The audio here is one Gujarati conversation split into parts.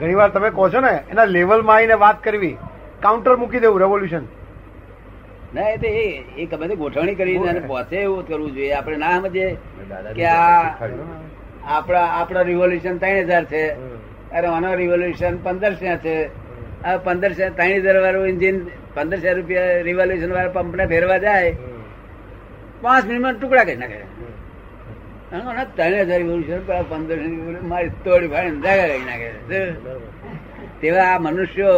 ઘણીવાર તમે કહો છો ને એના લેવલમાં આવીને વાત કરવી, કાઉન્ટર મૂકી દેવું, રેવોલ્યુશન. ના, એ તો એ ગમે તે ગોઠવણી કરીને પોતે એવું કરવું જોઈએ. આપણે ના સમજીએ કે આપણા રિવોલ્યુશન 3000 છે, અરે આનો રિવોલ્યુશન 1500 છે. આ 1500 3000 વાળું ઇન્જિન 1500 રૂપિયા રિવોલ્યુશન વાળા પંપ ને ફેરવા જાય, 5 મિનિટમાં ટુકડા કરી નાખે. 3000 રિવોલ્યુશન 1500 મારી તોડી ફાડી જાગા કરી નાખે. તેવા આ મનુષ્યો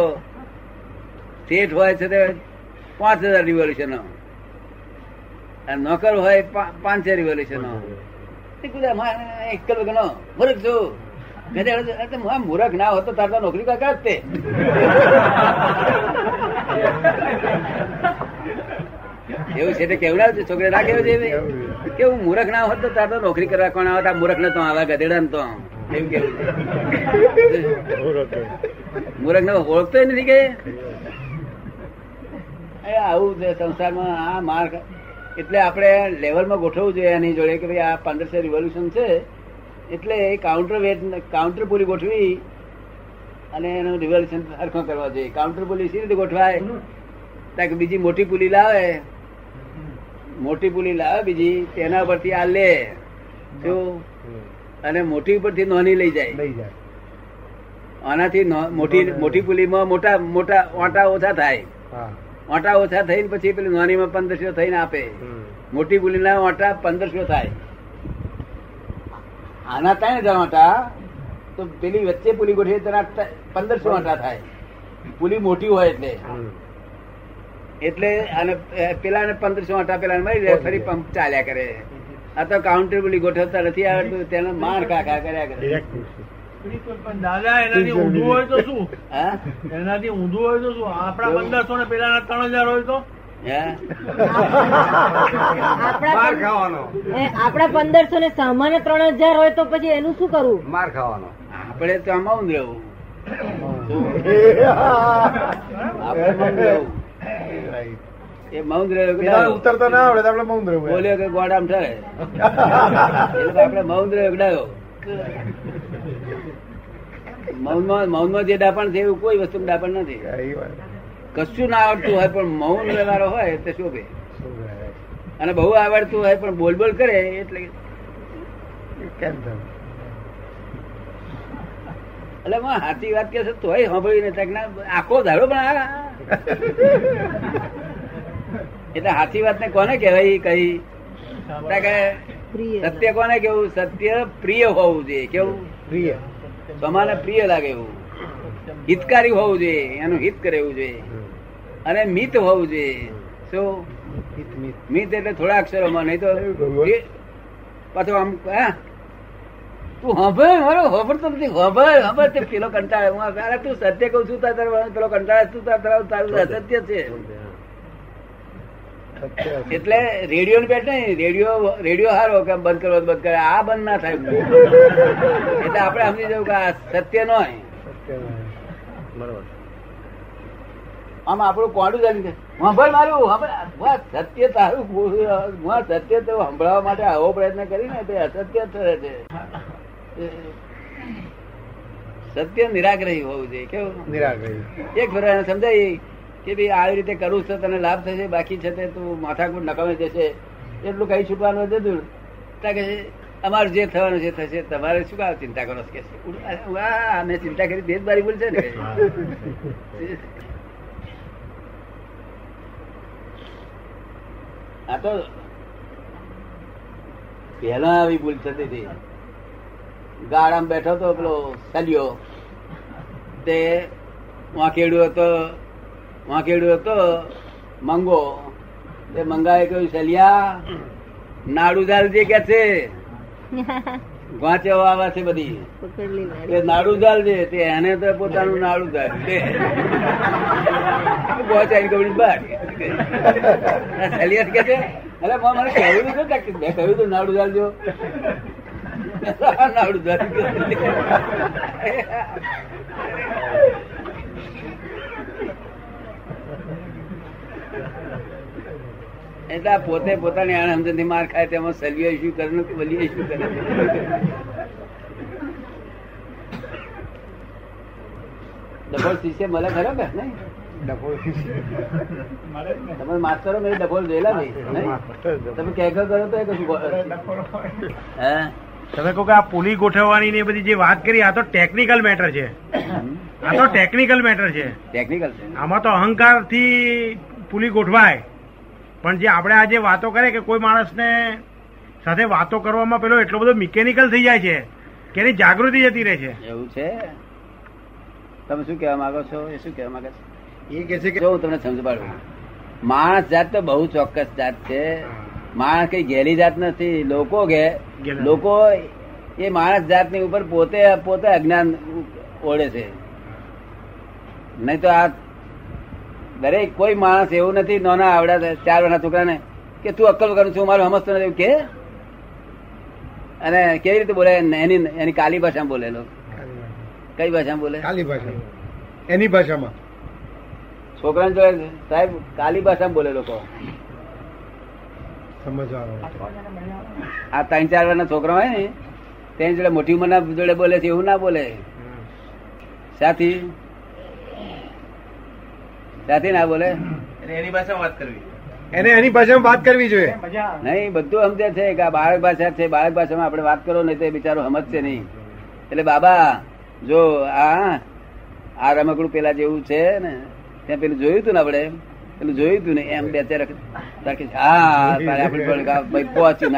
શેઠ હોય છે તે 5000 રિવોલ્યુશનો, નોકર હોય 500 રિવોલ્યુશનો. એકલ વગરનો મૂર્ખ છું. મૂર્ખ ના હોતો તાર તો નોકરી કાકા જ તે. એવું છે તે કેવું ના છોકરે ના કેવું છે કે હું મૂર્ખ ના હોત તો તાર તો નોકરી કરવા કોણ આવતા, મૂર્ખ ને તો આવા ગધેડા ને તો એવું કેવું. મૂર્ખ ને ઓળખતો નથી કે આવું સંસારમાં આ માર્ગ. એટલે આપણે લેવલમાં ગોઠવવું જોઈએ એની જોડે કે ભાઈ આ 1500 રિવોલ્યુશન છે, એટલે એ કાઉન્ટર પૂરી ગોઠવી અને એનું રિવોલ્યુશન સરખો કરવા જોઈએ. કાઉન્ટર પુલી સી રીતે ગોઠવાય? ત્યાં બીજી મોટી પુલી લાવે બીજી, તેના પરથી આ લે જો, અને મોટી ઉપરથી નોની લઈ જાય. આનાથી મોટી પુલીમાં મોટા ઓટા ઓછા થાય, ઓટા ઓછા થઈને પછી પેલી નાનીમાં 1500 થઈને આપે. મોટી પુલીના ઓટા 1500 થાય, આના 3000 ઓટા, તો પેલી વચ્ચે પુલી ગોઠવી તેના 1500 ઓટા થાય. પુલી મોટી હોય એટલે અને પેલાને 1500 ઓટા પેલાને મળી જાય, ફરી પંપ ચાલ્યા કરે. આ તો કાઉન્ટર પુલી ગોઠવતા નથી આવડતું, તેનો માર કાકા કર્યા કરે. દાદા એનાથી ઊંધું હોય તો શું? એનાથી ઊંધું હોય તો શું? આપડા 1500 ને પેલા ના 3000 હોય તો માર ખાવાનો. આપડા 1500 ને સામાન્ય 3000 હોય તો પછી એનું શું કરવું? માર ખાવાનો. આપડે તો આમાં ઊંધ રહેવું, એ મૌન રહેવું. ઉતરતો ના આવડે તો આપડે મૌન રહેવું. બોલ્યો કે ગોડ આમ ઠરે, આપડે મૌન રહેવું. મૌનમાં જે ડાપણ છે એવું કોઈ વસ્તુ ડાપણ નથી. કશું ના આવડતું હોય પણ મૌન વ્યવહારો હોય તો શોભે, અને બહુ આવડતું હોય પણ બોલબોલ કરે એટલે કેમ થાય? એટલે માં સાચી વાત કે છે તોય સાંભળીને તક ના આખો ધારો. પણ એટલે સાચી વાત ને કોને કહેવાય? કઈ સત્ય કોને કેવું? સત્ય પ્રિય હોવું જોઈએ. કેવું? પ્રિય, તમારે પ્રિય લાગે એવું. હિતકારી હોવું જોઈએ, એનું હિત કરે એવું જોઈએ. અને મિત હોવું જોઈએ. શું મિત? એટલે થોડા અક્ષરોમાં, નહીં તો પાછો આમ તું હંભળ તે પેલો કંટાળે. તું સત્ય કઉ છું તાર પેલો કંટાળે, તું તારું અસત્ય છે. એટલે રેડિયો બેટ નહીં, રેડિયો હારો કે બંધ કરો, આ બંધ ના થાય. એટલે આપણે સમજી જવું કે આ સત્ય નો આમ આપણું કોડું જાણી સાંભળ મારું સત્ય તારું સત્ય તો સંભળાવવા માટે આવો પ્રયત્ન કરીને તે અસત્ય થયે છે. સત્ય નિરાગ્રહી હોવું જોઈએ. કેવું? નિરાગ્રહી. એક ફેરા સમજાય કે ભાઈ આવી રીતે કરું છું તને લાભ થશે, બાકી છે તે તું માથાકૂટ નકામી જશે. એટલું કઈ છૂટવાનું હતું કે અમારું જે થવાનું છે થશે, તમારે શું કામ ચિંતા કરો કે મેં ચિંતા કરી તે જ મારી ભૂલ છે ને. આ તો પહેલા આવી ભૂલ થતી હતી. ગાળામાં બેઠો તો પેલો સલ્યો તે વાંકેડ્યો હતો મંગો. તે મંગાએ કહ્યું સલિયા નાડુ ઝાલજે કે છે, વાંચો આવે છે બધી નાડુ ઝાલજે. તે એને તો પોતાનું નાડુ ઝાલ બાર સલિયા કે છે. અરે મને કહ્યું હતું કે મેં કહ્યું તું નાડુ ઝાલજો, નાડુ ઝાલ. એટલે પોતે પોતાની આણંદ થી માર ખાય તેમાં સલવીએ શું કરે કે બલીએ શું કરે? ડબલ શિષ્ય મળે ખરો કે નહીં? ડબલ તમે માસ્તરો મેં ડબલ જોયેલા નહીં? તમે કે કરો તો કશું હે તમે કહો કે આ પુલી ગોઠવવાની ને બધી જે વાત કરી આ તો ટેકનિકલ મેટર છે. આ તો ટેકનિકલ મેટર છે. ટેકનિકલ આમાં તો અહંકાર થી પુલી ગોઠવાય, પણ જે આપણે આજે વાતો કરે કે કોઈ માણસને સાથે વાતો કરવામાં પેલો એટલો બધો મિકેનિકલ થઈ જાય છે કે એની જાગૃતિ જતી રહે છે. એવું છે? તમે શું કહેવા માંગો છો? એ શું કહેવા માંગે છે? એ કે છે કે હું તમને સમજ પાડું, માણસ જાત તો બહુ ચોક્કસ જાત છે. માણસ કઈ ગેલી જાત નથી. લોકો એ માણસ જાત ની ઉપર પોતે અજ્ઞાન ઓળે છે. નહી તો આ દરેક કોઈ માણસ એવું નથી, નાના આવડા 4 વર્ષના છોકરાને કે તું અક્કલ કરું છું, મારું સમજતો નથી કે, અને કેવી રીતે બોલે? એની કાલી ભાષામાં બોલે. કઈ ભાષામાં બોલે? કાલી ભાષા. એની ભાષામાં છોકરાને જોડે સાહેબ કાલી ભાષામાં બોલે લોકો. આ 3-4 વર્ષના છોકરા હોય ને તેની જોડે મોટી ઉંમરના જોડે બોલે છે એવું ના બોલે. સાથી ના બોલે, એની ભાષામાં વાત કરવી. એને એની ભાષામાં વાત કરવી જોઈએ. નહીં, બધું સમજે છે કે આ બાળક ભાષા છે, બાળક ભાષામાં આપણે વાત કરો નહીં તો એ બિચારો સમજશે નહીં. એટલે બાબા જો આ રમકડું પેલા જેવું છે ને, ત્યાં પેલું જોયું હતું ને આપણે, પેલું જોયું તું ને એમ બે ચાર પહોંચ્યું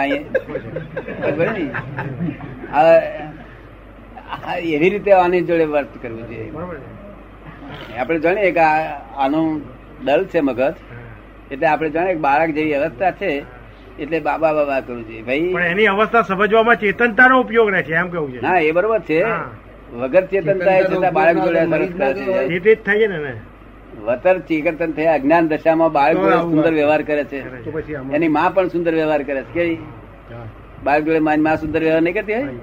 ના એવી રીતે આની જોડે વર્ત કરવું જોઈએ. આપણે જાણીએ કે આનું દલ છે મગજ, એટલે આપણે જાણીએ બાળક જેવી અવસ્થા છે એટલે બાબા બાબા કરવું જોઈએ. ભાઈ એની અવસ્થા સમજવામાં ચેતનતાનો ઉપયોગ રહે છે એમ કેવું છે. હા એ બરોબર છે. વગર ચેતનતા એ છતાં બાળક જોડે થાય ને વતર ચિકર્તન થયા અજ્ઞાન દશામાં બાળક સુંદર વ્યવહાર કરે છે. એની માં પણ સુંદર વ્યવહાર કરે છે. બાળક જોડે માં સુંદર વ્યવહાર નહીં કરતી હોય?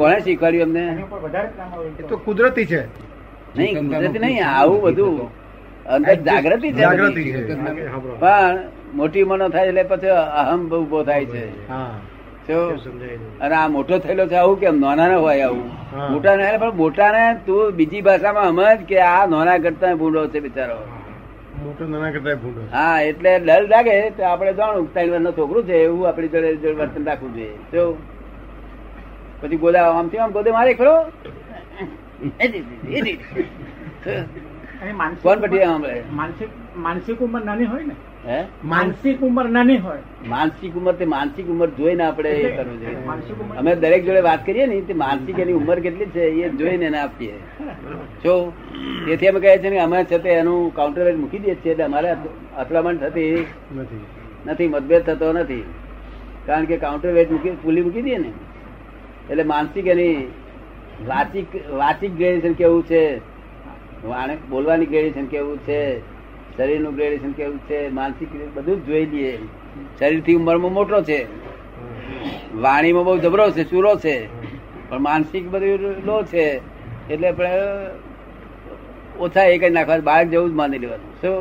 કોને શીખવાડ્યું અમને? એ તો કુદરતી છે. નહીં કુદરતી નહીં, આવું બધું અંદર જાગૃતિ છે. પણ મોટી ઉંમરનો થાય એટલે પછી અહમ ઉભો થાય છે. અને આ મોટો થયેલો છે આવું કેમ? નાના ના હોય આવું, મોટા ના હોય. પણ મોટા ને તું બીજી ભાષામાં સમજ કે આ નાના કરતા ભૂંડો છે બિચારો. હા એટલે ડર લાગે તો આપણે જાણું 3 વર્ષનું છોકરું છે એવું આપણી જોડે વર્તન રાખવું જોઈએ. તો પછી ગોદા આમથી આમ ગોદે મારે ખરો કોણ પછી માનસિક ઉંમર નાની હોય ને. માનસિક ઉંમર નાની હોય. માનસિક ઉંમર તે માનસિક ઉંમર જોઈને આપણે એ કરવું જોઈએ. અમે દરેક જોડે વાત કરીએ ને તે માનસિક એની ઉંમર કેટલી છે એ જોઈને એને આપીએ. જો તેથી અમે કહે છે ને અમે છતાં એનું કાઉન્ટર મૂકી દઈએ છીએ એટલે અમારે અથડામણ થતી નથી, મતભેદ થતો નથી. કારણ કે કાઉન્ટર વેટ મૂકી દઈએ ને એટલે માનસિક એની વાચિક ગ્રેડેશન કેવું છે, બોલવાની ગ્રેડેશન કેવું છે, શરીરનું ગ્રેડેશન કેવું છે, માનસિક બધું જ જોઈ લઈએ. શરીરથી ઉંમરમાં મોટો છે, વાણીમાં બહુ જબરો છે, ચૂરો છે, પણ માનસિક બધું લો છે. એટલે આપણે ઓછા એ કઈ નાખવા, બાળક જેવું જ માની લેવાનું. શું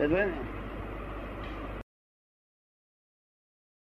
ને